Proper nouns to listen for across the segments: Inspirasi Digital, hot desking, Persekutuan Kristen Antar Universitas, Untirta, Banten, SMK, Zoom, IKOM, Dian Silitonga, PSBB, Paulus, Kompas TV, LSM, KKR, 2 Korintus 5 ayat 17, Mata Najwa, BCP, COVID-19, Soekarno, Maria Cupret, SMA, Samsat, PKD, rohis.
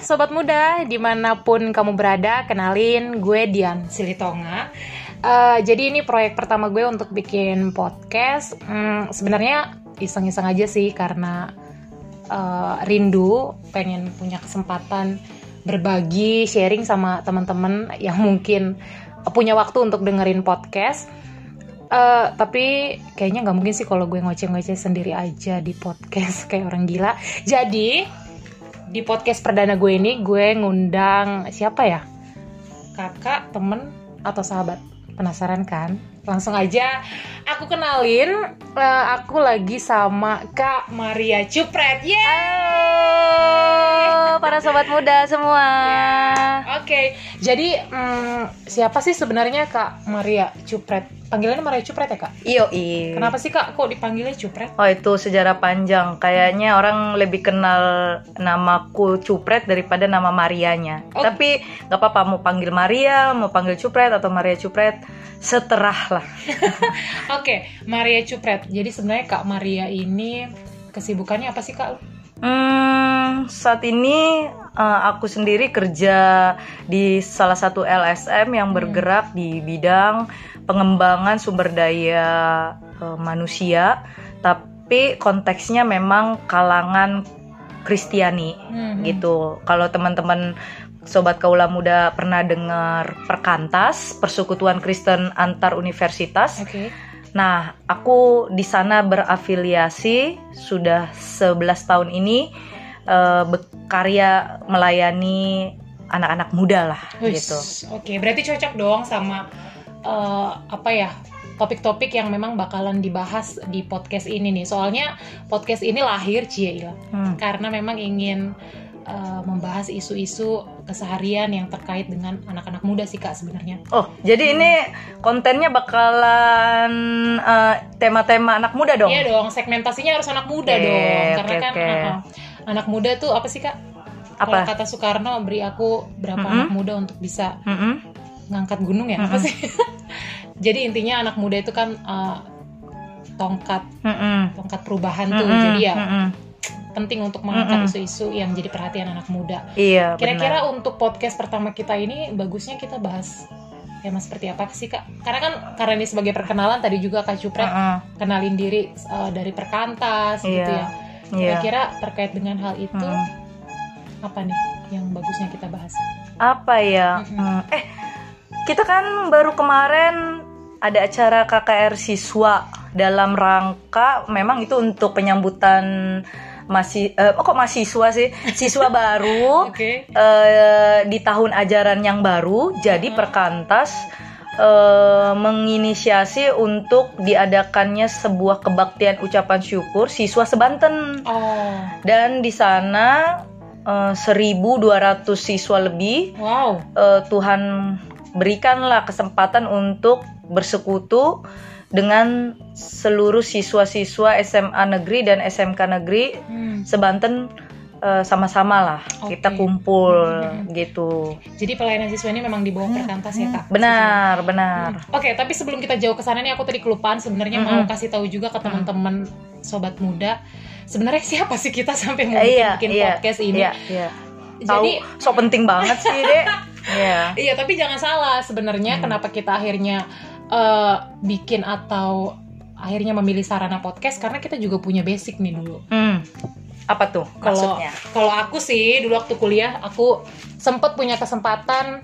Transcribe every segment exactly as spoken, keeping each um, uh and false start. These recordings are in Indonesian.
Sobat Muda, dimanapun kamu berada, kenalin gue Dian Silitonga. Uh, jadi ini proyek pertama gue untuk bikin podcast. Hmm, sebenarnya iseng-iseng aja sih karena uh, rindu, pengen punya kesempatan berbagi, sharing sama teman-teman yang mungkin punya waktu untuk dengerin podcast. Uh, tapi kayaknya nggak mungkin sih kalau gue ngoceh-ngoceh sendiri aja di podcast kayak orang gila. Jadi di podcast perdana gue ini gue ngundang siapa ya? Kakak, temen, atau sahabat? Penasaran kan? Langsung aja aku kenalin, uh, aku lagi sama Kak Maria Cupret. Yeay! Halo para sobat muda semua. Yeah. Oke, okay. Jadi hmm, siapa sih sebenarnya Kak Maria Cupret? Panggilannya Maria Cupret ya Kak? Iyo, iyo. Kenapa sih Kak kok dipanggilnya Cupret? Oh, itu sejarah panjang. Kayaknya orang lebih kenal namaku Cupret daripada nama Marianya. Okay. Tapi gak apa-apa, mau panggil Maria, mau panggil Cupret atau Maria Cupret, seterah lah. Oke, okay, Maria Cupret. Jadi sebenarnya Kak Maria ini kesibukannya apa sih Kak? Hmm, saat ini uh, aku sendiri kerja di salah satu L S M yang bergerak hmm. di bidang pengembangan sumber daya uh, manusia, tapi konteksnya memang kalangan Kristiani hmm. gitu. Kalau teman-teman Sobat Kaula Muda pernah dengar Perkantas, Persekutuan Kristen Antar Universitas. Oke. Okay. Nah, aku di sana berafiliasi sudah sebelas tahun ini, uh, berkarya melayani anak-anak muda lah. Uish, gitu. Oke, okay. Berarti cocok dong sama uh, apa ya? Topik-topik yang memang bakalan dibahas di podcast ini nih. Soalnya podcast ini lahir Cia hmm. karena memang ingin Uh, membahas isu-isu keseharian yang terkait dengan anak-anak muda sih Kak sebenarnya. Oh, jadi hmm. ini kontennya bakalan uh, tema-tema anak muda dong? Iya dong, segmentasinya harus anak muda okay, dong. Karena okay, kan okay. Uh, anak muda tuh apa sih Kak? Apa? Kalau kata Soekarno, beri aku berapa mm-hmm. anak muda untuk bisa mm-hmm. ngangkat gunung ya? Mm-hmm. Apa sih? Jadi intinya anak muda itu kan uh, tongkat, mm-hmm. tongkat perubahan mm-hmm. tuh. Jadi ya mm-hmm. penting untuk mengangkat mm-hmm. isu-isu yang jadi perhatian anak muda. Iya, kira-kira benar. Untuk podcast pertama kita ini bagusnya kita bahas tema seperti apa sih Kak? Karena kan karena ini sebagai perkenalan tadi juga Kak Cupret mm-hmm. kenalin diri uh, dari Perkantas yeah. gitu ya. Kira-kira yeah. terkait dengan hal itu mm-hmm. apa nih yang bagusnya kita bahas? Apa ya? Mm-hmm. Eh, kita kan baru kemarin ada acara K K R siswa dalam rangka memang itu untuk penyambutan masih eh, kok mahasiswa sih siswa baru okay. eh, di tahun ajaran yang baru jadi uh-huh. Perkantas eh, menginisiasi untuk diadakannya sebuah kebaktian ucapan syukur siswa sebanten oh. dan di sana eh, seribu dua ratus siswa lebih wow. eh, Tuhan berikanlah kesempatan untuk bersekutu dengan seluruh siswa-siswa S M A negeri dan S M K negeri hmm. sebanten uh, sama-sama lah okay. kita kumpul hmm. gitu. Jadi pelayanan siswa ini memang di bawah Perkantas hmm. ya Kak? Benar, siswa. Benar. Hmm. Oke, okay, tapi sebelum kita jauh ke sana nih aku tadi kelupaan sebenarnya hmm. mau kasih tahu juga ke teman-teman sobat muda sebenarnya siapa sih kita sampai mungkin yeah, bikin yeah, podcast ini. Yeah, yeah. Jadi tahu, so penting banget sih deh. Iya. Iya, tapi jangan salah sebenarnya hmm. kenapa kita akhirnya Uh, bikin atau akhirnya memilih sarana podcast karena kita juga punya basic nih dulu. Hmm. Apa tuh kalo, maksudnya? Kalau aku sih dulu waktu kuliah aku sempat punya kesempatan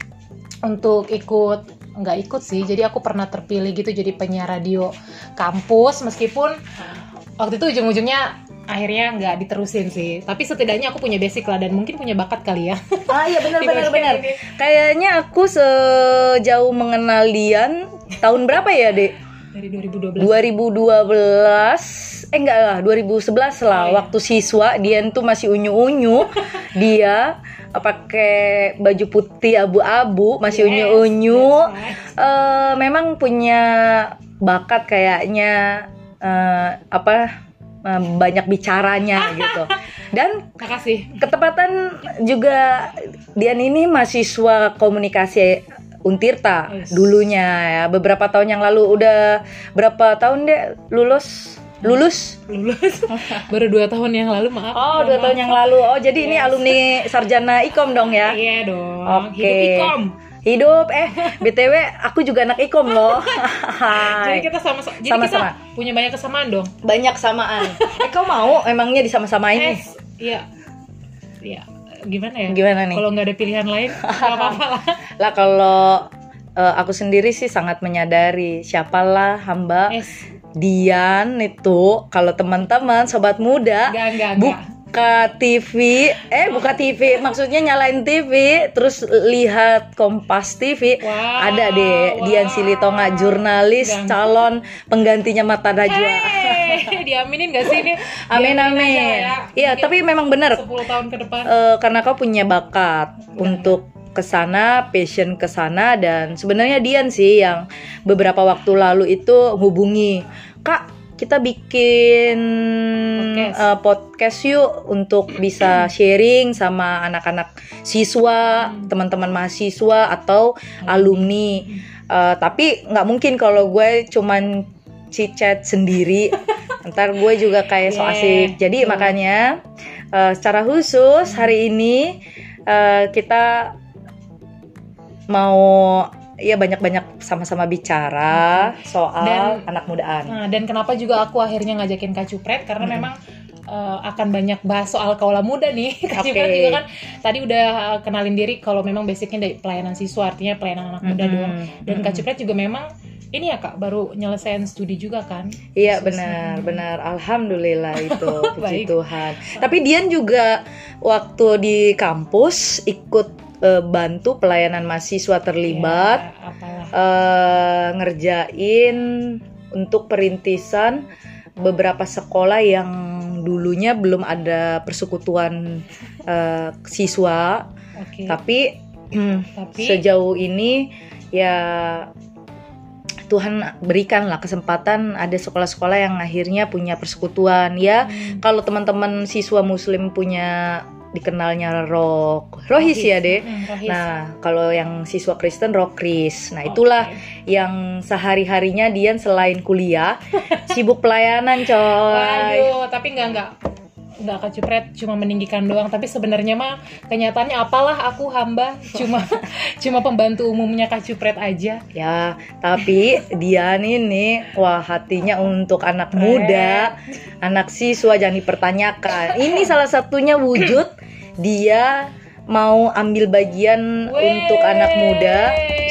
untuk ikut, nggak ikut sih. Jadi aku pernah terpilih gitu jadi penyiar radio kampus meskipun waktu itu ujung-ujungnya akhirnya nggak diterusin sih. Tapi setidaknya aku punya basic lah dan mungkin punya bakat kali ya. Ah iya benar-benar benar. Kayaknya aku sejauh mengenal Dian tahun berapa ya, Dek? Dari dua ribu dua belas. dua ribu dua belas. Eh enggak lah, dua ribu sebelas lah. Oh, iya. Waktu siswa Dian tuh masih unyu-unyu. Dia pakai baju putih abu-abu, masih yes, unyu-unyu. Yes, yes. Uh, memang punya bakat kayaknya uh, apa? Banyak bicaranya gitu. Dan makasih. Ketepatan juga Dian ini mahasiswa komunikasi Untirta yes. dulunya ya. Beberapa tahun yang lalu udah berapa tahun deh lulus? dua ribu delapan belas lulus lulus baru dua tahun yang lalu, maaf. Oh, dua tahun yang lalu. Oh, jadi yes. Ini alumni sarjana I K O M dong ya? Iya dong. Oke. Okay. Hidup I K O M. Hidup eh B T W aku juga anak I K O M loh. Jadi kita sama jadi sama, kita sama. Punya banyak kesamaan dong. Banyak kesamaan. Eh, kau mau emangnya disama-samain nih? Iya. Iya. Gimana ya? Gimana nih? Kalau nggak ada pilihan lain, nggak apa-apa lah. Lah kalau uh, aku sendiri sih sangat menyadari siapalah hamba yes. Dian itu. Kalau teman-teman sobat muda enggak, enggak, enggak. buka T V, eh buka T V maksudnya nyalain T V terus lihat Kompas T V, wow, ada deh wow. Dian Silitonga, jurnalis enggak. Calon penggantinya Mata Najwa. Hey, diaminin gak sih ini? Amin amin. Iya ya, tapi memang benar. sepuluh tahun ke depan. Uh, karena kau punya bakat enggak. Untuk kesana, passion kesana. Dan sebenarnya Dian sih yang beberapa waktu lalu itu hubungi, Kak, kita bikin podcast, uh, podcast yuk untuk bisa sharing sama anak-anak siswa, hmm. teman-teman mahasiswa atau hmm. alumni. Uh, tapi nggak mungkin kalau gue cuman chit-chat sendiri. Ntar gue juga kayak so asik. Jadi yeah. makanya uh, secara khusus hari ini uh, kita mau ya banyak-banyak sama-sama bicara soal dan, anak mudaan. Nah, dan kenapa juga aku akhirnya ngajakin Kak Cupret karena hmm. memang uh, akan banyak bahas soal kaula muda nih. Kak okay. Cupret juga kan tadi udah kenalin diri kalau memang basicnya dari pelayanan siswa, artinya pelayanan anak muda hmm. doang. Dan hmm. Kak Cupret juga memang ini ya Kak, baru nyelesain studi juga kan? Iya benar, benar. Alhamdulillah itu, puji Tuhan. Tapi Dian juga waktu di kampus ikut bantu pelayanan mahasiswa terlibat ya, uh, ngerjain untuk perintisan beberapa sekolah yang dulunya belum ada persekutuan uh, siswa okay. tapi, tapi sejauh ini ya Tuhan berikanlah kesempatan ada sekolah-sekolah yang akhirnya punya persekutuan ya hmm. Kalau teman-teman siswa muslim punya dikenalnya roh rohis ya deh. Hmm, rohis. Nah kalau yang siswa Kristen roh kris. Nah itulah okay. yang sehari-harinya Dian selain kuliah sibuk pelayanan coy. Aduh tapi nggak nggak nggak Kak Cupret cuma meninggikan doang. Tapi sebenarnya mah kenyataannya apalah aku hamba cuma cuma pembantu umumnya Kak Cupret aja. Ya tapi Dian ini wah hatinya untuk anak muda, anak siswa jangan dipertanyakan. Ini salah satunya wujud dia mau ambil bagian Wey. Untuk anak muda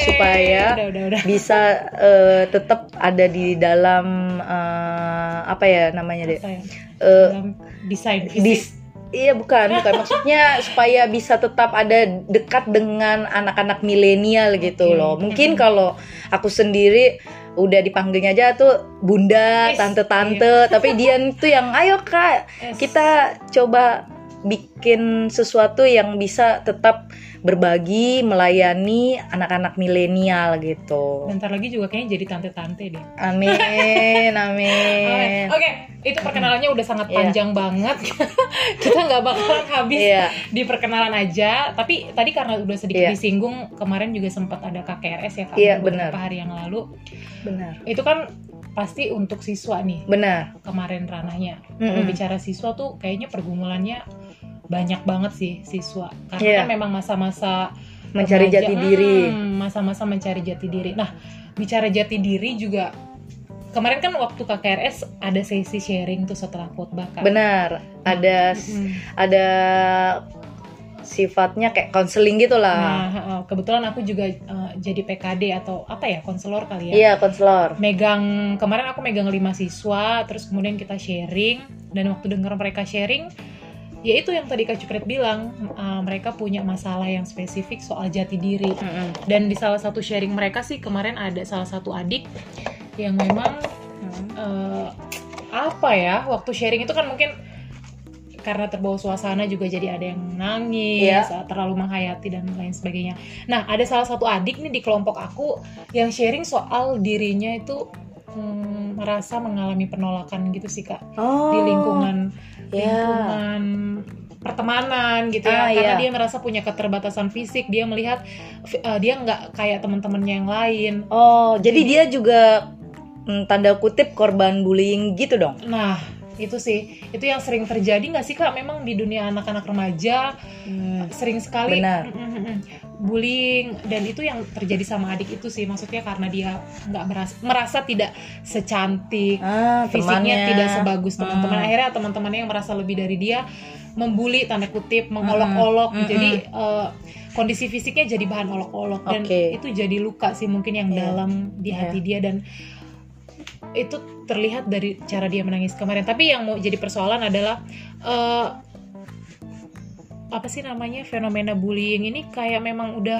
supaya udah, udah, udah. Bisa uh, tetap ada di dalam uh, apa ya namanya deh uh, desain dis, iya bukan bukan maksudnya supaya bisa tetap ada dekat dengan anak-anak milenial gitu loh. Mungkin kalau aku sendiri udah dipanggilnya aja tuh bunda, yes, tante-tante, iya. Tapi Dian tuh yang ayo Kak yes. kita coba bikin sesuatu yang bisa tetap berbagi, melayani anak-anak milenial gitu. Bentar lagi juga kayaknya jadi tante-tante deh. Amin, amin. Oke, okay, itu perkenalannya udah sangat panjang yeah. banget. Kita nggak bakalan habis yeah. di perkenalan aja. Tapi tadi karena udah sedikit yeah. disinggung, kemarin juga sempat ada K K R S ya Kak, yeah, beberapa bener. Hari yang lalu. Benar. Itu kan pasti untuk siswa nih. Benar. Kemarin ranahnya. Mm-hmm. Kalau bicara siswa tuh kayaknya pergumulannya banyak banget sih siswa. Karena yeah. kan memang masa-masa mencari remaja, jati diri. Hmm, masa-masa mencari jati diri. Nah, bicara jati diri juga kemarin kan waktu K K R S ada sesi sharing tuh setelah khotbah kan. Benar. Ada mm-hmm. ada sifatnya kayak konseling gitu lah. Nah, kebetulan aku juga uh, jadi P K D atau apa ya, konselor kali ya. Iya, konselor. Megang, kemarin aku megang lima siswa, terus kemudian kita sharing. Dan waktu dengar mereka sharing, ya itu yang tadi Kak Cupret bilang, uh, mereka punya masalah yang spesifik soal jati diri. Mm-hmm. Dan di salah satu sharing mereka sih, kemarin ada salah satu adik yang memang, mm-hmm. uh, apa ya, waktu sharing itu kan mungkin karena terbawa suasana juga jadi ada yang nangis, yeah. terlalu menghayati dan lain sebagainya. Nah, ada salah satu adik nih di kelompok aku yang sharing soal dirinya itu hmm, merasa mengalami penolakan gitu sih Kak. Oh, di lingkungan yeah. lingkungan pertemanan gitu ya, ah, karena yeah. dia merasa punya keterbatasan fisik, dia melihat uh, dia nggak kayak teman-temannya yang lain. Oh, jadi, jadi dia juga hmm, tanda kutip korban bullying gitu dong. Nah, itu sih, itu yang sering terjadi nggak sih Kak? Memang di dunia anak-anak remaja hmm, sering sekali benar. bullying, dan itu yang terjadi sama adik itu sih, maksudnya karena dia nggak merasa, merasa tidak secantik, ah, fisiknya temannya. tidak sebagus teman-teman. Hmm. Akhirnya teman-temannya yang merasa lebih dari dia membuli, tanda kutip, mengolok-olok. Hmm. Jadi hmm. Uh, kondisi fisiknya jadi bahan olok-olok, dan okay. itu jadi luka sih mungkin yang yeah. dalam di yeah. hati dia, dan itu terlihat dari cara dia menangis kemarin. Tapi yang mau jadi persoalan adalah uh, apa sih namanya, fenomena bullying ini kayak memang udah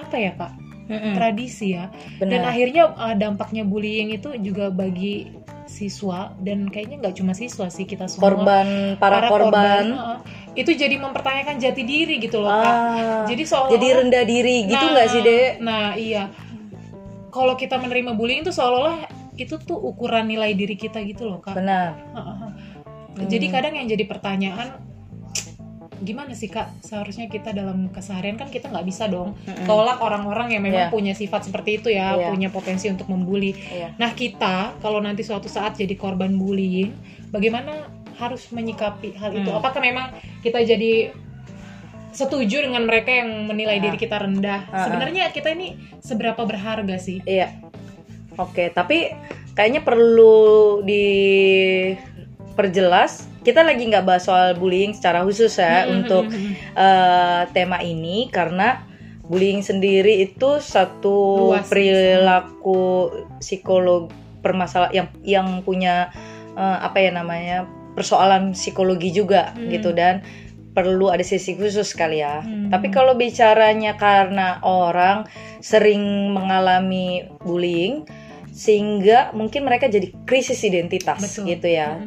apa ya Kak, mm-mm. tradisi ya. Bener. Dan akhirnya uh, dampaknya bullying itu juga bagi siswa, dan kayaknya nggak cuma siswa sih, kita semua korban, para, para korban, korban uh, itu jadi mempertanyakan jati diri gitu loh ah, Kak. Jadi soal jadi rendah diri gitu nggak nah, sih Dek? Nah iya, kalau kita menerima bullying itu seolah-olah itu tuh ukuran nilai diri kita gitu loh Kak. Benar. Hmm. Jadi kadang yang jadi pertanyaan, gimana sih Kak seharusnya kita dalam keseharian, kan kita nggak bisa dong mm-hmm. tolak orang-orang yang memang yeah. punya sifat seperti itu ya, yeah. punya potensi untuk membuli. Yeah. Nah kita kalau nanti suatu saat jadi korban bullying, bagaimana harus menyikapi hal itu? Hmm. Apakah memang kita jadi setuju dengan mereka yang menilai yeah. diri kita rendah? Uh-huh. Sebenarnya kita ini seberapa berharga sih? Iya. Yeah. Oke, tapi kayaknya perlu diperjelas. Kita lagi nggak bahas soal bullying secara khusus ya mm-hmm. untuk uh, tema ini, karena bullying sendiri itu satu luas, perilaku psikologi, permasalahan yang yang punya uh, apa ya namanya, persoalan psikologi juga mm. gitu, dan perlu ada sisi khusus kali ya. Mm-hmm. Tapi kalau bicaranya karena orang sering mengalami bullying, sehingga mungkin mereka jadi krisis identitas. Betul. Gitu ya.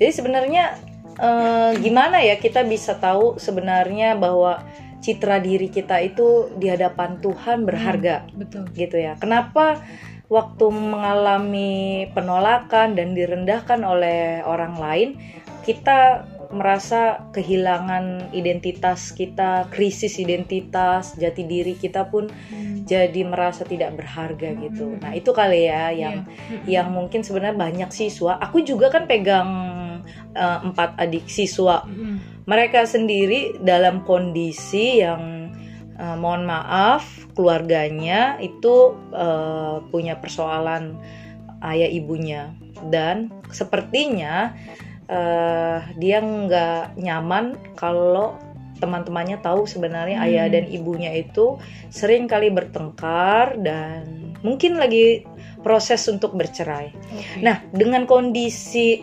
Jadi sebenarnya eh, gimana ya kita bisa tahu sebenarnya bahwa citra diri kita itu di hadapan Tuhan berharga. Hmm, betul. Gitu ya. Kenapa waktu mengalami penolakan dan direndahkan oleh orang lain, kita merasa kehilangan identitas kita, krisis identitas, jati diri kita pun hmm. jadi merasa tidak berharga gitu. Nah itu kali ya yang yeah. yang mungkin sebenarnya banyak siswa. Aku juga kan pegang uh, empat adik siswa. Hmm. Mereka sendiri dalam kondisi yang uh, mohon maaf, keluarganya itu uh, punya persoalan ayah ibunya, dan sepertinya Uh, dia nggak nyaman kalau teman-temannya tahu sebenarnya hmm. ayah dan ibunya itu sering kali bertengkar dan mungkin lagi proses untuk bercerai. Okay. Nah, dengan kondisi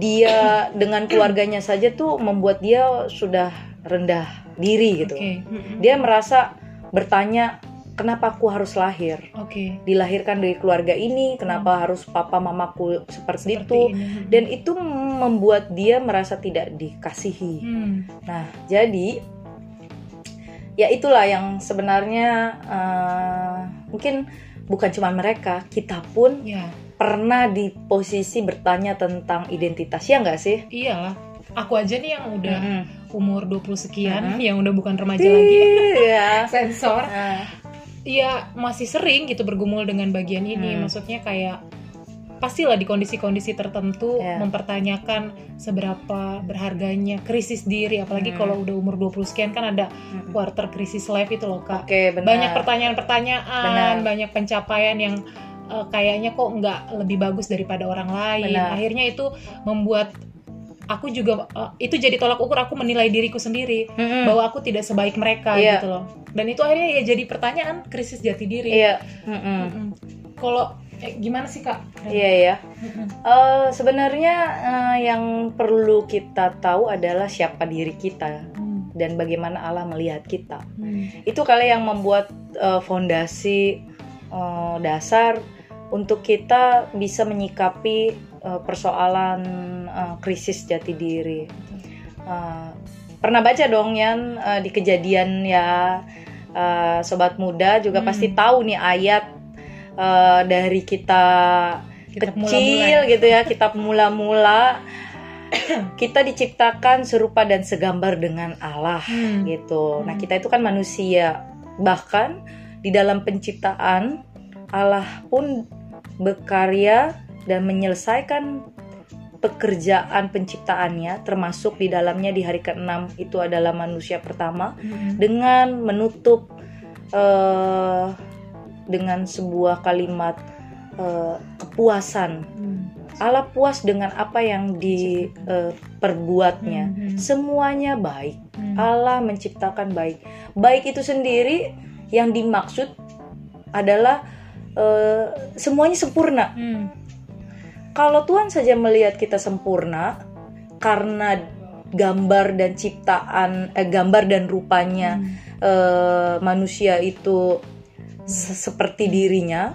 dia dengan keluarganya saja tuh membuat dia sudah rendah diri gitu. Okay. Dia merasa bertanya, kenapa aku harus lahir? Okay. Dilahirkan dari keluarga ini, kenapa hmm. harus papa mamaku seperti, seperti itu? Ini. Dan itu membuat dia merasa tidak dikasihi. Hmm. Nah, jadi ya itulah yang sebenarnya uh, mungkin bukan cuma mereka, kita pun ya. pernah di posisi bertanya tentang identitas, ya nggak sih? Iyalah. Aku aja nih yang udah hmm. umur dua puluh sekian, hmm. yang udah bukan remaja Ii, lagi. Iya. Sensor. Uh. Ya masih sering gitu bergumul dengan bagian ini. Hmm. Maksudnya kayak pastilah di kondisi-kondisi tertentu yeah. mempertanyakan seberapa berharganya krisis diri. Apalagi hmm. kalau udah umur dua puluh sekian kan ada hmm. quarter krisis life itu loh Kak. Okay, benar. Banyak pertanyaan-pertanyaan, benar. Banyak pencapaian yang uh, kayaknya kok nggak lebih bagus daripada orang lain. Benar. Akhirnya itu membuat aku juga uh, itu jadi tolak ukur aku menilai diriku sendiri mm-hmm. bahwa aku tidak sebaik mereka yeah. gitu loh, dan itu akhirnya ya jadi pertanyaan krisis jati diri. Iya. Yeah. Mm-hmm. Mm-hmm. Kalau eh, gimana sih Kak? Iya ya. Sebenarnya uh, yang perlu kita tahu adalah siapa diri kita mm. dan bagaimana Allah melihat kita. Mm. Itu kali yang membuat uh, fondasi uh, dasar untuk kita bisa menyikapi uh, persoalan Uh, krisis jati diri. Uh, pernah baca dong Yan uh, di kejadian ya, uh, sobat muda juga hmm. pasti tahu nih ayat uh, dari kita, kita kecil mula-mula. Gitu ya, kita mula-mula kita diciptakan serupa dan segambar dengan Allah hmm. gitu. Nah kita itu kan manusia, bahkan di dalam penciptaan Allah pun bekerja dan menyelesaikan pekerjaan penciptaannya, termasuk di dalamnya di hari keenam itu adalah manusia pertama, mm-hmm. dengan menutup uh, dengan sebuah kalimat uh, kepuasan. Mm. Allah puas dengan apa yang diperbuatnya. uh, mm-hmm. Semuanya baik. Mm. Allah menciptakan baik. Baik itu sendiri yang dimaksud adalah uh, semuanya sempurna. Mm. Kalau Tuhan saja melihat kita sempurna karena gambar dan ciptaan, eh, gambar dan rupanya hmm. eh, manusia itu seperti dirinya,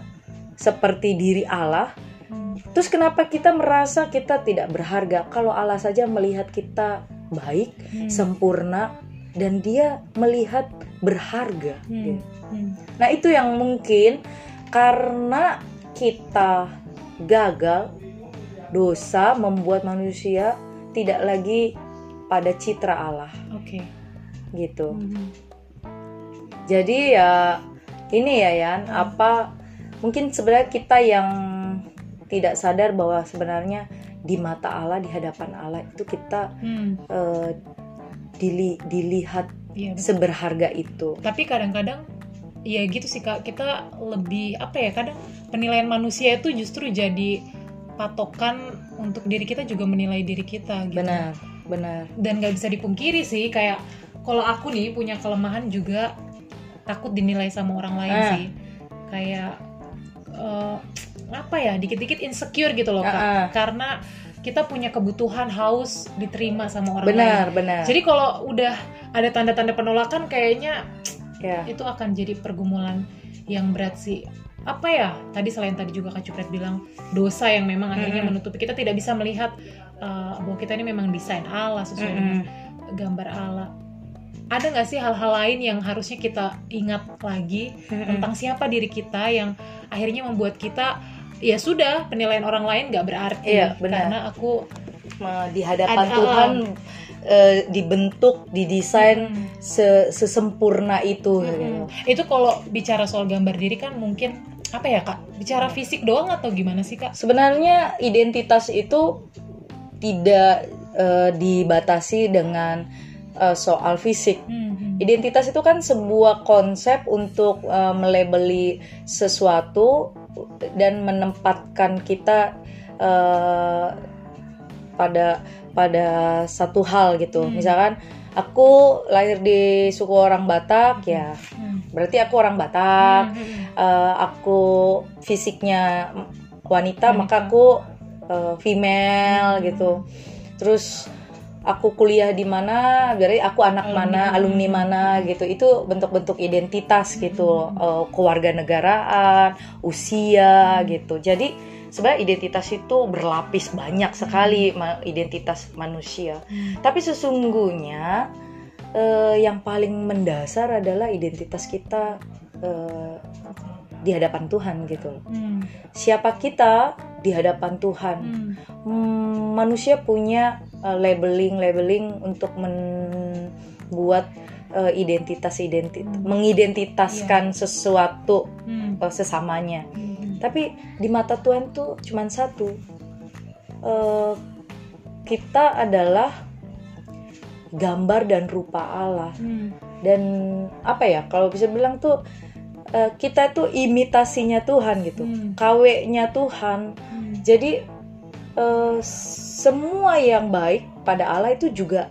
seperti diri Allah. Hmm. Terus kenapa kita merasa kita tidak berharga? Kalau Allah saja melihat kita baik, hmm. sempurna, dan Dia melihat berharga. Hmm. Hmm. Nah itu yang mungkin karena kita gagal. Dosa membuat manusia tidak lagi pada citra Allah. Oke. Okay. Gitu. Mm-hmm. Jadi ya ini ya Yan, mm. apa mungkin sebenarnya kita yang tidak sadar bahwa sebenarnya di mata Allah, di hadapan Allah itu kita mm. eh, dili, dilihat yeah, seberharga itu. Tapi kadang-kadang ya gitu sih Kak, kita lebih apa ya, kadang penilaian manusia itu justru jadi patokan untuk diri kita juga menilai diri kita gitu. Benar, benar. Dan gak bisa dipungkiri sih, kayak kalau aku nih punya kelemahan juga takut dinilai sama orang lain ah. sih. Kayak uh, apa ya, dikit-dikit insecure gitu loh Kak. Ah. Karena kita punya kebutuhan, haus diterima sama orang benar, lain. Benar, benar. Jadi kalau udah ada tanda-tanda penolakan kayaknya yeah. itu akan jadi pergumulan yang berat sih. Apa ya, tadi selain tadi juga Kak Cupret bilang dosa yang memang akhirnya mm-hmm. menutupi, kita tidak bisa melihat uh, bahwa kita ini memang desain Allah sesuai mm-hmm. dengan gambar Allah. Ada gak sih hal-hal lain yang harusnya kita ingat lagi mm-hmm. tentang siapa diri kita yang akhirnya membuat kita, ya sudah, penilaian orang lain gak berarti. Iya, benar. Karena aku di hadapan Tuhan E, dibentuk, didesain hmm. se, sesempurna itu. hmm. Itu kalau bicara soal gambar diri kan mungkin apa ya Kak, bicara fisik doang atau gimana sih Kak? Sebenarnya identitas itu tidak e, dibatasi dengan e, soal fisik. hmm. Identitas itu kan sebuah konsep untuk e, melabeli sesuatu dan menempatkan kita e, pada pada satu hal gitu. hmm. Misalkan aku lahir di suku orang Batak, ya hmm. berarti aku orang Batak. hmm. uh, aku fisiknya wanita, wanita. maka aku uh, female hmm. gitu. Terus aku kuliah di mana, berarti aku anak alumni. mana, alumni mana gitu. Itu bentuk-bentuk identitas hmm. gitu, uh, kewarganegaraan, usia hmm. gitu. Jadi sebenarnya identitas itu berlapis banyak sekali, identitas manusia. Tapi sesungguhnya eh, yang paling mendasar adalah identitas kita eh, di hadapan Tuhan gitu. Hmm. Siapa kita di hadapan Tuhan? Hmm. Manusia punya eh, labeling-labeling untuk membuat eh, identitas-identitas, hmm. mengidentitaskan yeah. sesuatu hmm. eh, sesamanya. Hmm. Tapi di mata Tuhan tuh cuman satu, e, kita adalah gambar dan rupa Allah. hmm. Dan apa ya, kalau bisa bilang tuh e, kita tuh imitasinya Tuhan gitu, hmm. K W-nya Tuhan. hmm. Jadi e, semua yang baik pada Allah itu juga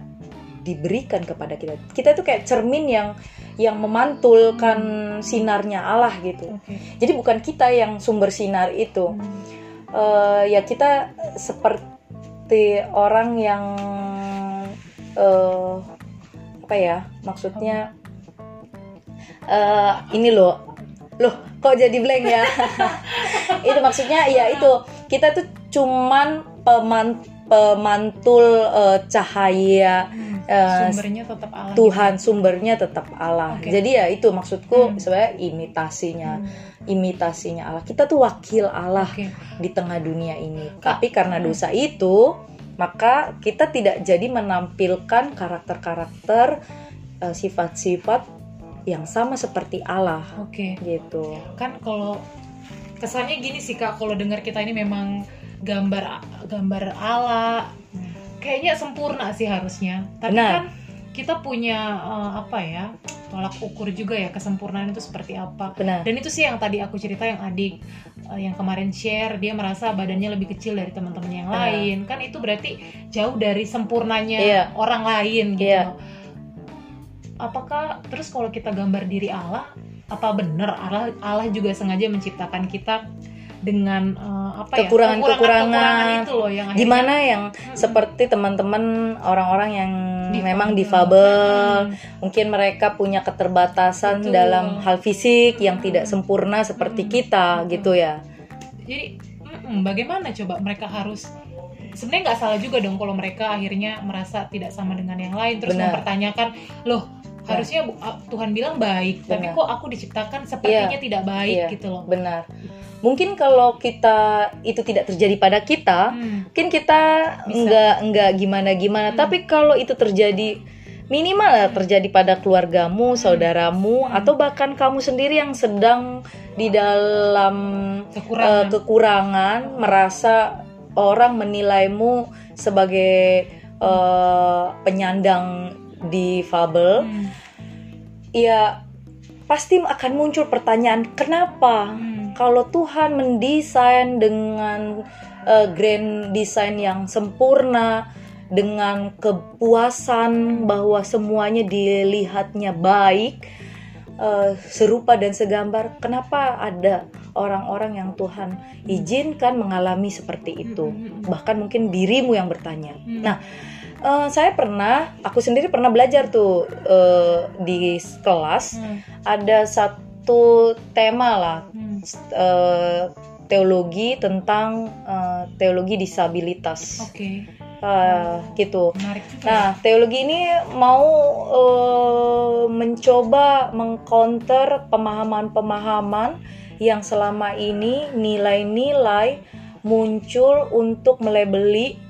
diberikan kepada kita. Kita itu kayak cermin yang yang memantulkan hmm. sinarnya Allah gitu. Okay. Jadi bukan kita yang sumber sinar itu. Hmm. Uh, ya kita seperti orang yang uh, apa ya? Maksudnya uh, ini loh. Loh, kok jadi blank ya? Itu maksudnya ya itu. Kita tuh cuman peman, pemantul uh, cahaya. Hmm. Uh, sumbernya tetap Allah, Tuhan gitu. Sumbernya tetap Allah. Okay. Jadi ya itu maksudku hmm. sebenarnya imitasinya, hmm. imitasinya Allah. Kita tuh wakil Allah okay. di tengah dunia ini. Kak. Tapi karena hmm. dosa itu, maka kita tidak jadi menampilkan karakter-karakter, uh, sifat-sifat yang sama seperti Allah. Oke. Okay. Gitu. Kan kalau Kesannya gini sih Kak, kalau dengar kita ini memang gambar gambar Allah, kayaknya sempurna sih harusnya. Tapi Benar. kan kita punya uh, apa ya, tolak ukur juga ya, kesempurnaan itu seperti apa. Benar. Dan itu sih yang tadi aku cerita, yang adik uh, yang kemarin share, dia merasa badannya lebih kecil dari teman-temannya yang Benar. lain. Kan itu berarti jauh dari sempurnanya iya. orang lain gitu. Iya. Apakah terus kalau kita gambar diri Allah, apa benar Allah Allah juga sengaja menciptakan kita dengan uh, apa kekurangan, ya kekurangan-kekurangan kekurangan itu loh yang akhirnya, gimana yang hmm. seperti teman-teman orang-orang yang difabel. memang difabel, hmm. mungkin mereka punya keterbatasan Betul. dalam hal fisik yang tidak sempurna seperti hmm. kita hmm. gitu ya. Jadi hmm, bagaimana coba mereka harus, sebenarnya nggak salah juga dong kalau mereka akhirnya merasa tidak sama dengan yang lain, terus Benar. mempertanyakan, loh harusnya Tuhan bilang baik, Benar. tapi kok aku diciptakan sepertinya ya, tidak baik ya, gitu loh. Benar. Mungkin kalau kita itu tidak terjadi pada kita, hmm. mungkin kita nggak nggak gimana gimana. Hmm. Tapi kalau itu terjadi, minimal hmm. terjadi pada keluargamu, saudaramu, hmm. atau bahkan kamu sendiri yang sedang di dalam kekurangan, uh, kekurangan merasa orang menilaimu sebagai uh, penyandang difabel, hmm. ya pasti akan muncul pertanyaan, kenapa hmm. kalau Tuhan mendesain dengan uh, grand design yang sempurna, dengan kepuasan bahwa semuanya dilihatnya baik, uh, serupa dan segambar, kenapa ada orang-orang yang Tuhan izinkan mengalami seperti itu, hmm. bahkan mungkin dirimu yang bertanya. hmm. Nah, Uh, saya pernah, aku sendiri pernah belajar tuh uh, di kelas, hmm. ada satu tema lah, hmm. uh, teologi tentang uh, teologi disabilitas, okay. uh, hmm. gitu. Menarik. Nah, teologi ini mau uh, mencoba mengcounter pemahaman-pemahaman yang selama ini nilai-nilai muncul untuk melabeli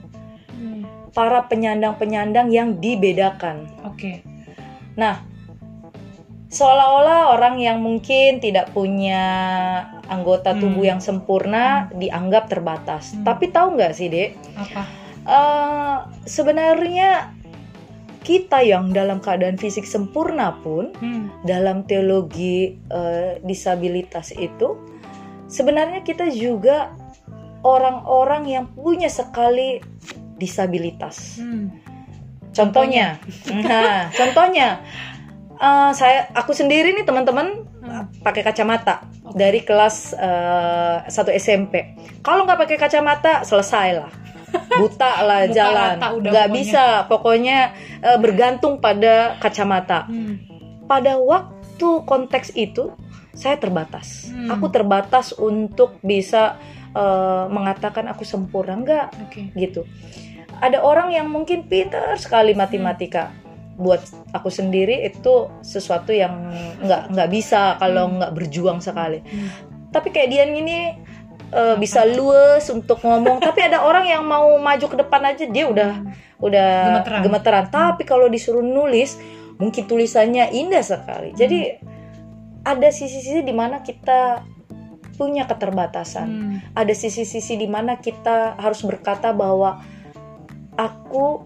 para penyandang-penyandang yang dibedakan. Oke. Okay. Nah, seolah-olah orang yang mungkin tidak punya anggota tubuh hmm. yang sempurna hmm. dianggap terbatas. Hmm. Tapi tahu nggak sih, Dek? Apa? Uh, sebenarnya kita yang dalam keadaan fisik sempurna pun hmm. dalam teologi uh, disabilitas itu sebenarnya kita juga orang-orang yang punya sekali disabilitas. Hmm. Contohnya, nah, contohnya, uh, saya, aku sendiri nih teman-teman hmm. pakai kacamata okay. dari kelas uh, satu S M P. Kalau nggak pakai kacamata, selesai lah, buta lah jalan, nggak bisa, pokoknya uh, bergantung pada kacamata. Hmm. Pada waktu konteks itu, saya terbatas. Hmm. Aku terbatas untuk bisa uh, mengatakan aku sempurna, enggak, okay. gitu. Ada orang yang mungkin pintar sekali matematika. Hmm. Buat aku sendiri itu sesuatu yang nggak nggak bisa kalau hmm. nggak berjuang sekali. Hmm. Tapi kayak Dian ini uh, bisa luwes untuk ngomong. Tapi ada orang yang mau maju ke depan aja dia udah udah gemeteran. gemeteran. Tapi kalau disuruh nulis, mungkin tulisannya indah sekali. Jadi hmm. ada sisi-sisi di mana kita punya keterbatasan. Hmm. Ada sisi-sisi di mana kita harus berkata bahwa aku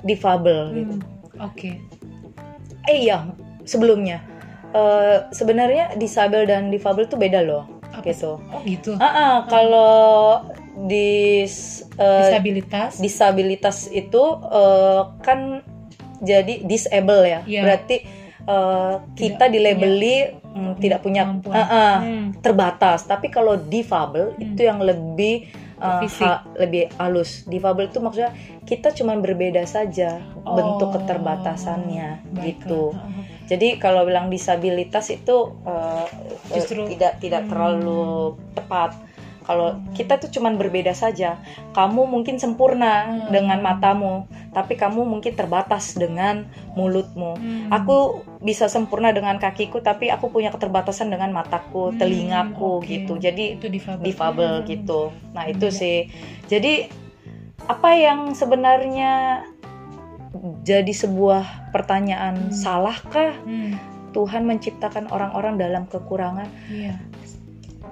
difabel. Hmm. Gitu. Oke. Okay. Eh iya, sebelumnya uh, sebenarnya disabel dan difabel tuh beda loh. Apa? Gitu. Oh gitu. Uh-uh, kalau dis uh, disabilitas disabilitas itu uh, kan jadi disable ya. Yeah. Berarti uh, kita dilabeli yeah. tidak punya uh, uh, hmm. terbatas. Tapi kalau difabel hmm. itu yang lebih uh, ha, lebih halus. Difabel itu maksudnya kita cuma berbeda saja oh. bentuk keterbatasannya. Baiklah. Gitu. Uh-huh. Jadi kalau bilang disabilitas itu uh, Justru, uh, tidak tidak hmm. terlalu tepat. Kalau kita tuh cuma berbeda saja. Kamu mungkin sempurna hmm. dengan matamu, tapi kamu mungkin terbatas dengan mulutmu. Hmm. Aku bisa sempurna dengan kakiku, tapi aku punya keterbatasan dengan mataku, hmm. telingaku, okay. gitu. Jadi itu difabel, difabel hmm. gitu. Nah, itu hmm. sih. Jadi apa yang sebenarnya jadi sebuah pertanyaan, hmm. salahkah hmm. Tuhan menciptakan orang-orang dalam kekurangan? Iya.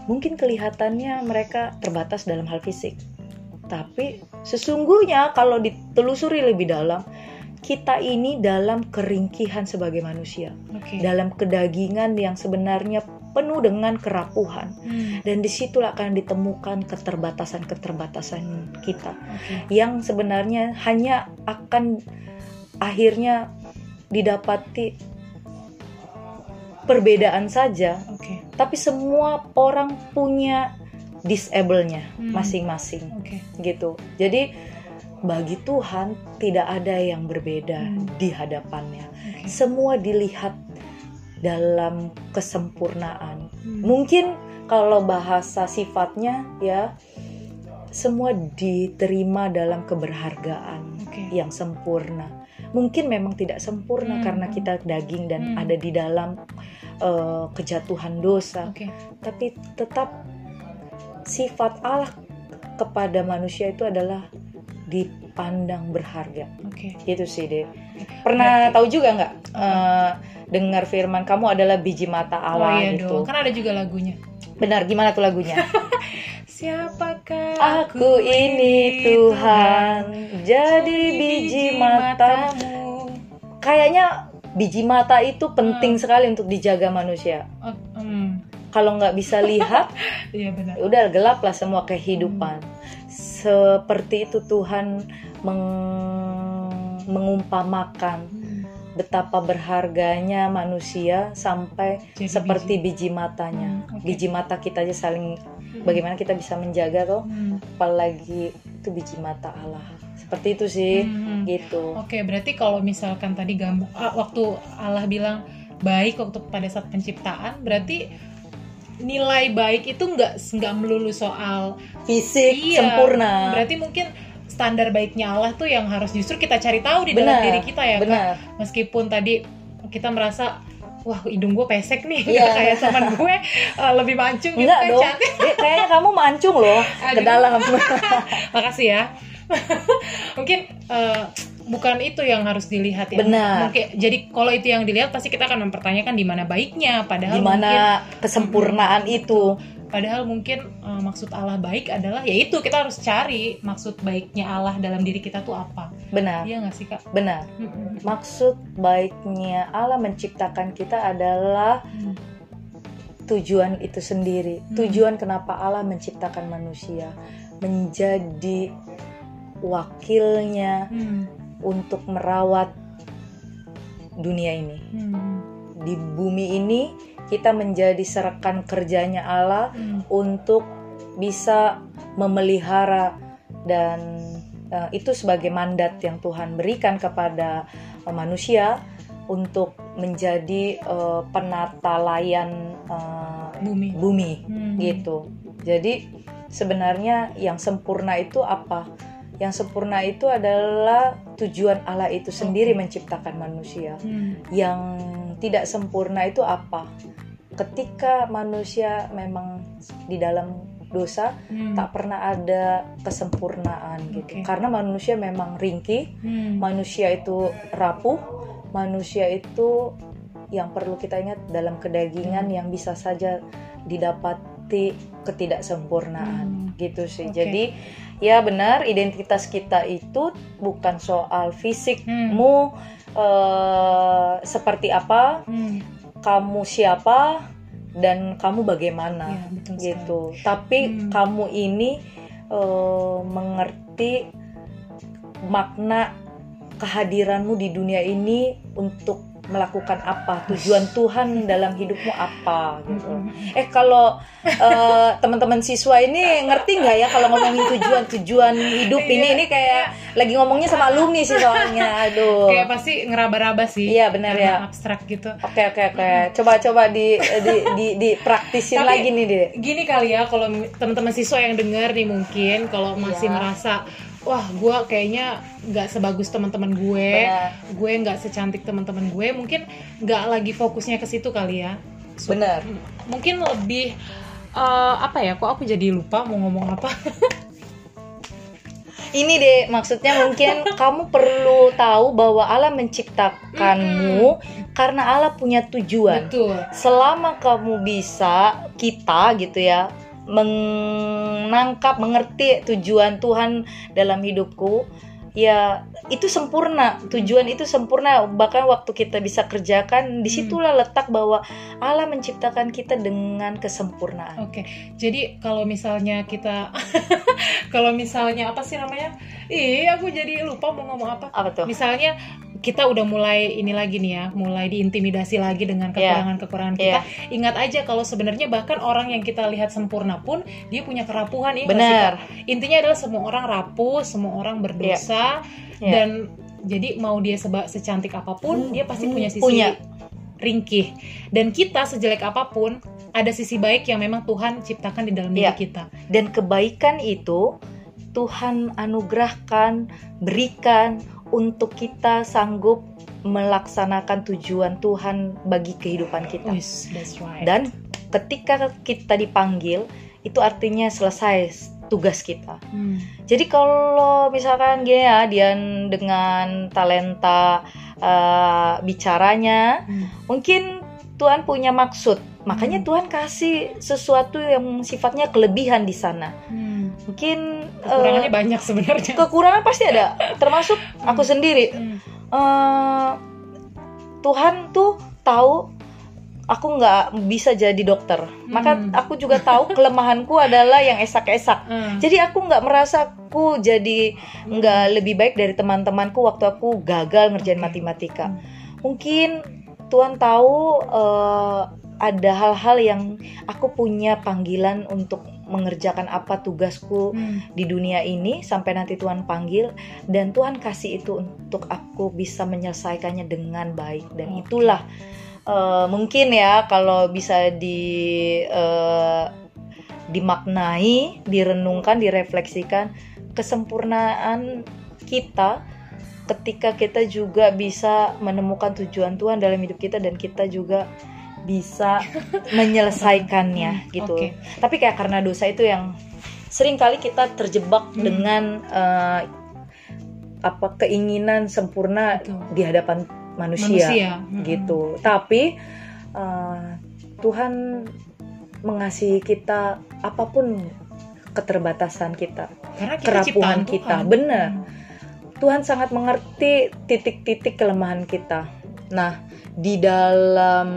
mungkin kelihatannya mereka terbatas dalam hal fisik. Tapi sesungguhnya kalau ditelusuri lebih dalam, kita ini dalam keringkihan sebagai manusia. Okay. Dalam kedagingan yang sebenarnya penuh dengan kerapuhan. Hmm. Dan disitulah akan ditemukan keterbatasan-keterbatasan kita. Okay. Yang sebenarnya hanya akan akhirnya didapati perbedaan saja. Okay. Tapi semua orang punya disable-nya hmm. masing-masing. Okay. Gitu. Jadi bagi Tuhan tidak ada yang berbeda hmm. di hadapannya. Okay. Semua dilihat dalam kesempurnaan. Hmm. Mungkin kalau bahasa sifatnya ya, semua diterima dalam keberhargaan okay. yang sempurna. Mungkin memang tidak sempurna hmm. karena kita daging dan hmm. ada di dalam uh, kejatuhan dosa. Okay. Tapi tetap sifat Allah kepada manusia itu adalah dipandang berharga. Oke. Okay. Itu sih deh. Pernah okay. tahu juga nggak uh, dengar firman kamu adalah biji mata Allah? Oh, iya itu. Dong. Kan ada juga lagunya. Benar. Gimana tuh lagunya? Siapakah aku ini Tuhan? Tuhan jadi biji matamu. Kayaknya biji mata itu penting hmm. sekali untuk dijaga manusia. Oh, hmm. Kalau nggak bisa lihat, ya, benar. Udah gelaplah semua kehidupan. Hmm. Seperti itu Tuhan meng- mengumpamakan hmm. betapa berharganya manusia sampai jadi seperti biji, biji matanya. Hmm, okay. Biji mata kita aja saling hmm. bagaimana kita bisa menjaga tuh, hmm. apalagi itu biji mata Allah. Seperti itu sih, hmm. gitu. Oke, okay, berarti kalau misalkan tadi gambar waktu Allah bilang baik waktu pada saat penciptaan, berarti nilai baik itu nggak nggak melulu soal fisik iya, sempurna. Berarti mungkin standar baiknya Allah tuh yang harus justru kita cari tahu di benar, dalam diri kita ya benar. Kak. Meskipun tadi kita merasa wah hidung gue pesek nih yeah. kayak teman gue uh, lebih mancung gitu kan. Kayaknya kamu mancung loh ke dalam. Makasih ya. Mungkin uh, bukan itu yang harus dilihat ya. Benar. Mungkin, jadi kalau itu yang dilihat pasti kita akan mempertanyakan di mana baiknya, padahal dimana mungkin kesempurnaan hmm, itu. Padahal mungkin uh, maksud Allah baik adalah ya itu kita harus cari maksud baiknya Allah dalam diri kita tuh apa. Benar. Iya nggak sih Kak? Benar. Hmm. Maksud baiknya Allah menciptakan kita adalah hmm. tujuan itu sendiri. Hmm. Tujuan kenapa Allah menciptakan manusia menjadi wakilnya hmm. untuk merawat dunia ini hmm. di bumi ini kita menjadi serkan kerjanya Allah hmm. untuk bisa memelihara dan uh, itu sebagai mandat yang Tuhan berikan kepada uh, manusia untuk menjadi uh, penata layan uh, bumi, bumi hmm. gitu. Jadi sebenarnya yang sempurna itu apa? Yang sempurna itu adalah tujuan Allah itu sendiri okay. menciptakan manusia. Hmm. Yang tidak sempurna itu apa? Ketika manusia memang di dalam dosa, hmm. tak pernah ada kesempurnaan gitu. Okay. Karena manusia memang ringkih, hmm. manusia itu rapuh, manusia itu yang perlu kita ingat dalam kedagingan hmm. yang bisa saja didapati ketidaksempurnaan hmm. gitu sih. Okay. Jadi ya benar, identitas kita itu bukan soal fisikmu hmm. uh, seperti apa, hmm. kamu siapa, dan kamu bagaimana, ya, betul gitu. Sekali. Tapi hmm. kamu ini uh, mengerti makna kehadiranmu di dunia ini untuk melakukan apa, tujuan Tuhan dalam hidupmu apa gitu. Eh kalau uh, teman-teman siswa ini ngerti nggak ya kalau ngomongin tujuan-tujuan hidup ini ini kayak lagi ngomongnya sama alumni sih soalnya, aduh. Kayak pasti ngeraba-raba sih. Iya benar ya. Abstrak gitu. Oke oke oke. Coba-coba di di di, di praktisin tapi, lagi nih deh. Gini kali ya kalau teman-teman siswa yang dengar nih mungkin kalau masih ya. merasa wah gue kayaknya gak sebagus teman-teman gue, benar. Gue gak secantik teman-teman gue, mungkin gak lagi fokusnya ke situ kali ya. So, benar. M- mungkin lebih, uh, apa ya, kok aku jadi lupa mau ngomong apa? ini deh, maksudnya mungkin kamu perlu tahu bahwa Allah menciptakanmu mm-hmm. karena Allah punya tujuan. Betul. Selama kamu bisa, kita gitu ya, menangkap, mengerti tujuan Tuhan dalam hidupku, ya itu sempurna, tujuan itu sempurna. Bahkan waktu kita bisa kerjakan, disitulah letak bahwa Allah menciptakan kita dengan kesempurnaan. Oke, okay. Jadi kalau misalnya kita kalau misalnya apa sih namanya, ih aku jadi lupa mau ngomong apa, apa tuh? Misalnya kita udah mulai ini lagi nih ya, mulai diintimidasi lagi dengan kekurangan-kekurangan kita. Yeah. Ingat aja kalau sebenarnya bahkan orang yang kita lihat sempurna pun dia punya kerapuhan. Ini benar. Intinya adalah semua orang rapuh, semua orang berdosa. Yeah. Yeah. Dan jadi mau dia seba- secantik apapun, hmm. dia pasti punya sisi punya. ringkih. Dan kita sejelek apapun, ada sisi baik yang memang Tuhan ciptakan di dalam yeah. diri kita. Dan kebaikan itu Tuhan anugerahkan, berikan untuk kita sanggup melaksanakan tujuan Tuhan bagi kehidupan kita. Yes, that's right. Dan ketika kita dipanggil, itu artinya selesai tugas kita. Hmm. Jadi kalau misalkan gini ya, Dian dengan talenta uh, bicaranya, hmm. mungkin Tuhan punya maksud. Makanya hmm. Tuhan kasih sesuatu yang sifatnya kelebihan di sana. Hmm. Mungkin kekurangannya uh, banyak sebenarnya. Kekurangan pasti ada, termasuk aku sendiri. hmm. uh, Tuhan tuh tahu aku gak bisa jadi dokter. hmm. Maka aku juga tahu kelemahanku adalah yang esak-esak. hmm. Jadi aku gak merasa aku jadi hmm. gak lebih baik dari teman-temanku waktu aku gagal ngerjain okay. matematika. hmm. Mungkin Tuhan tahu uh, ada hal-hal yang aku punya panggilan untuk mengerjakan apa tugasku hmm. di dunia ini sampai nanti Tuhan panggil, dan Tuhan kasih itu untuk aku bisa menyelesaikannya dengan baik. Dan itulah uh, mungkin ya kalau bisa di uh, dimaknai, direnungkan, direfleksikan kesempurnaan kita ketika kita juga bisa menemukan tujuan Tuhan dalam hidup kita dan kita juga bisa menyelesaikannya gitu. Okay. Tapi kayak karena dosa itu yang sering kali kita terjebak hmm. dengan uh, apa keinginan sempurna Betul. di hadapan manusia, manusia. Hmm. gitu. Tapi uh, Tuhan mengasihi kita apapun keterbatasan kita, karena kita kerapuhan kita, Tuhan. benar. Hmm. Tuhan sangat mengerti titik-titik kelemahan kita. Nah, di dalam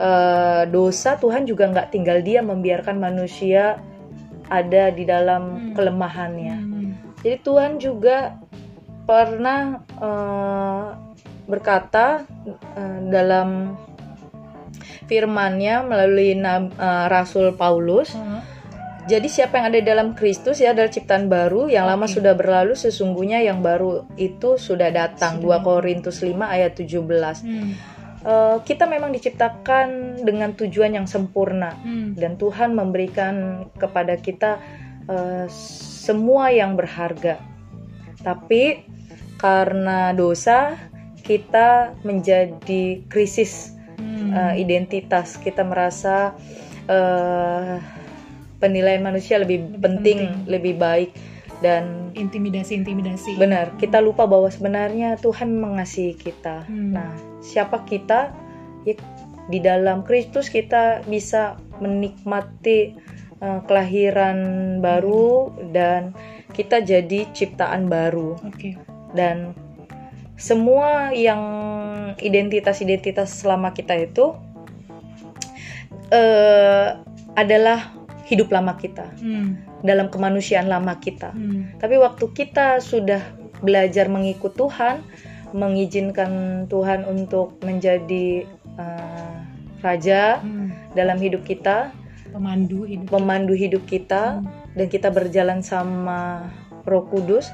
uh, dosa Tuhan juga nggak tinggal diam, membiarkan manusia ada di dalam hmm. kelemahannya. hmm. Jadi Tuhan juga pernah uh, berkata uh, dalam firman-Nya melalui uh, Rasul Paulus, hmm. jadi siapa yang ada di dalam Kristus ya adalah ciptaan baru, yang lama okay. sudah berlalu, sesungguhnya yang baru itu sudah datang. dua Korintus lima ayat tujuh belas. hmm. uh, Kita memang diciptakan dengan tujuan yang sempurna. hmm. Dan Tuhan memberikan kepada kita uh, semua yang berharga. Tapi karena dosa, kita menjadi krisis hmm. uh, identitas. Kita merasa uh, penilaian manusia lebih, lebih penting, penting, lebih baik, dan intimidasi-intimidasi. Benar, kita lupa bahwa sebenarnya Tuhan mengasihi kita. Hmm. Nah, siapa kita? Ya, di dalam Kristus kita bisa menikmati uh, kelahiran baru, hmm. dan kita jadi ciptaan baru. Okay. Dan semua yang identitas-identitas selama kita itu uh, adalah hidup lama kita, hmm. dalam kemanusiaan lama kita. hmm. Tapi waktu kita sudah belajar mengikut Tuhan, mengizinkan Tuhan untuk menjadi uh, raja hmm. dalam hidup kita, pemandu hidup, pemandu hidup kita, hmm. dan kita berjalan sama Roh Kudus,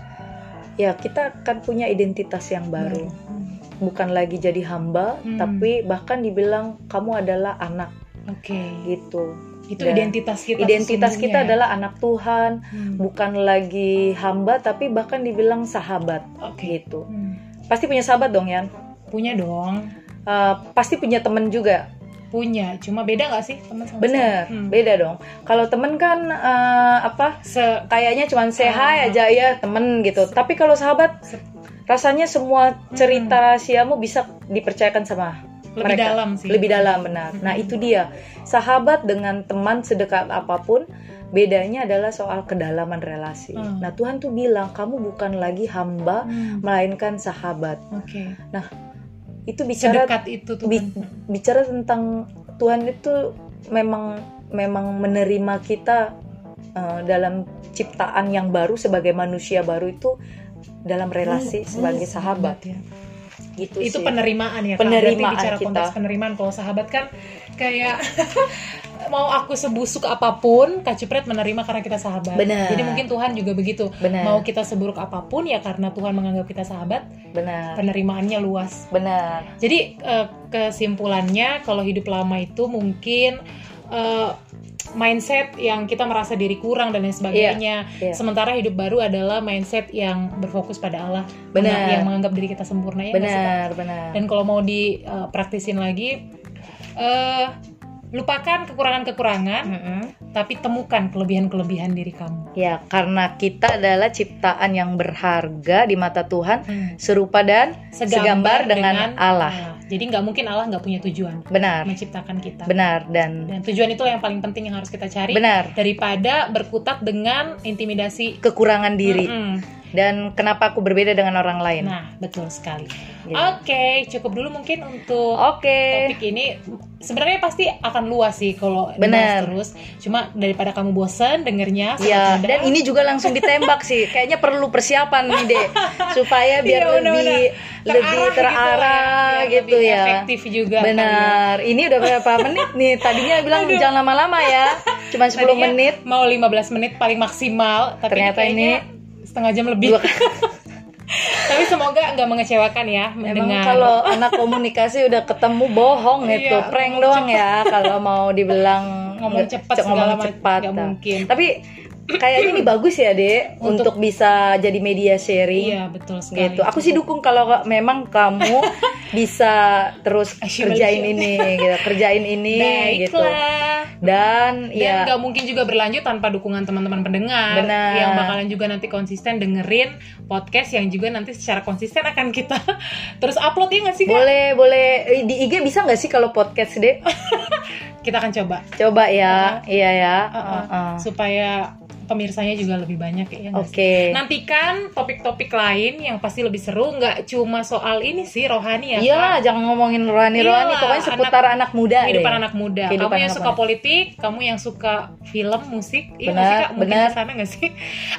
ya kita akan punya identitas yang baru. hmm. Bukan lagi jadi hamba, hmm. tapi bahkan dibilang kamu adalah anak. Oke. Okay. Gitu. Itu dan identitas kita. Identitas kita ya? Adalah anak Tuhan, hmm. bukan lagi hamba, tapi bahkan dibilang sahabat. Okay. Gitu. Hmm. Pasti punya sahabat dong, Yan? Punya dong. Uh, pasti punya teman juga. punya, cuma beda nggak sih teman sama bener sama? Hmm. Beda dong. Kalau temen kan uh, apa Se- kayaknya cuma say hi uh, aja ya temen gitu. Se- tapi kalau sahabat se- rasanya semua cerita hmm. rahasiamu bisa dipercayakan sama lebih mereka. Dalam sih. Lebih dalam, benar. Hmm. Nah itu dia, sahabat dengan teman sedekat apapun, bedanya adalah soal kedalaman relasi. Hmm. Nah Tuhan tuh bilang kamu bukan lagi hamba, hmm. melainkan sahabat. Okay. Nah itu bicara sedekat itu tuh. Bi- bicara tentang Tuhan itu memang memang menerima kita uh, dalam ciptaan yang baru sebagai manusia baru itu dalam relasi hmm. sebagai sahabat. Ya. Gitu itu sih. penerimaan ya penerimaan bicara kita. Konteks penerimaan, kalau sahabat kan kayak mau aku sebusuk apapun Kak Cupret menerima karena kita sahabat. Bener. Jadi mungkin Tuhan juga begitu. Bener. Mau kita seburuk apapun ya karena Tuhan menganggap kita sahabat. Bener. Penerimaannya luas. Benar. Jadi kesimpulannya kalau hidup lama itu mungkin mindset yang kita merasa diri kurang dan lain sebagainya. Yeah, yeah. Sementara hidup baru adalah mindset yang berfokus pada Allah, benar, yang menganggap diri kita sempurna, ya benar, benar. Dan kalau mau dipraktisin lagi, uh, lupakan kekurangan-kekurangan, mm-hmm. tapi temukan kelebihan-kelebihan diri kamu. Ya, karena kita adalah ciptaan yang berharga di mata Tuhan, hmm. serupa dan segambar, segambar dengan, dengan Allah. Allah. Jadi nggak mungkin Allah nggak punya tujuan. Benar. Menciptakan kita. Benar. Dan, dan tujuan itu yang paling penting yang harus kita cari. Benar. Daripada berkutat dengan intimidasi kekurangan diri. Mm-mm. Dan kenapa aku berbeda dengan orang lain. Nah, betul sekali. Yeah. Oke, okay, cukup dulu mungkin untuk okay. topik ini. Sebenarnya pasti akan luas sih kalau dibahas terus. Cuma daripada kamu bosen dengernya. Iya. Yeah. Dan ini juga langsung ditembak sih. Kayaknya perlu persiapan nih deh, supaya biar yeah, lebih bener-bener. lebih terarah gitu. Gitu ya, efektif juga. Benar. Kan? Ini udah berapa menit nih? Tadinya bilang Aduh. jangan lama-lama ya. Cuma sepuluh tadinya menit. Mau lima belas menit paling maksimal, tapi ternyata ini setengah jam lebih. Tapi semoga enggak mengecewakan ya mendengar. Emang kalau anak komunikasi udah ketemu bohong itu, iya, prank doang cepat. Ya kalau mau dibilang ngomong cepat c- segala macam mungkin. Tapi kayaknya ini bagus ya, Dek, untuk, untuk bisa jadi media sharing. Iya, betul sekali. Gitu. Aku sih dukung kalau memang kamu bisa terus kerjain ini, gitu. Kerjain ini, Baiklah. gitu. Dan, Dan ya nggak mungkin juga berlanjut tanpa dukungan teman-teman pendengar. Benar. Yang bakalan juga nanti konsisten dengerin podcast yang juga nanti secara konsisten akan kita terus upload, ya nggak sih, Kak? Boleh, boleh. Di I G bisa nggak sih kalau podcast, Dek? Kita akan coba. Coba ya, uh, iya ya. Uh, uh, uh. Supaya pemirsanya juga lebih banyak ya. Oke. Okay. Nantikan topik-topik lain yang pasti lebih seru, nggak cuma soal ini sih rohani ya. Iya, jangan ngomongin rohani-rohani, pokoknya seputar anak, anak muda. Kehidupan deh. anak muda. Kehidupan kamu yang suka anak. politik, kamu yang suka film, musik, iya nggak sih Kak? Mungkin bener. kesana nggak sih?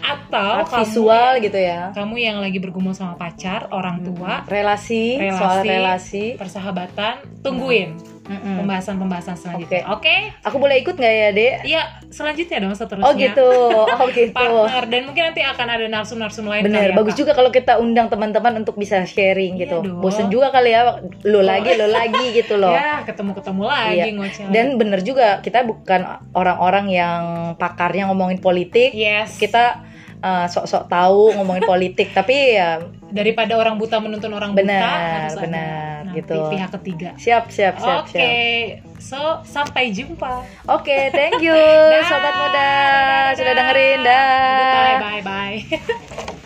Atau art kamu, visual gitu ya. Kamu yang lagi bergumul sama pacar, orang tua, hmm. relasi, relasi, soal relasi, persahabatan, tungguin. Hmm. Mm-mm. Pembahasan-pembahasan selanjutnya. Oke. Okay. Okay. Aku boleh ikut nggak ya, Dek? Iya, selanjutnya dong seterusnya. Oh gitu. Oh gitu. Partner, dan mungkin nanti akan ada narsum-narsum lain. Bener. Kali bagus ya, juga kalau kita undang teman-teman untuk bisa sharing iya gitu. Dong. Bosen juga kali ya, lo oh. lagi, lo lagi gitu loh. Ya, ketemu-ketemu lagi iya. ngoceh. Dan bener juga kita bukan orang-orang yang pakarnya ngomongin politik. Yes. Kita uh, sok-sok tahu ngomongin politik, tapi ya daripada orang buta menuntun orang buta, benar, harus benar, ada gitu. Pihak ketiga. Siap, siap, siap. Oke, okay. so sampai jumpa. Oke, okay, thank you, sobat muda, sudah dengerin, dah. Bye, bye, bye.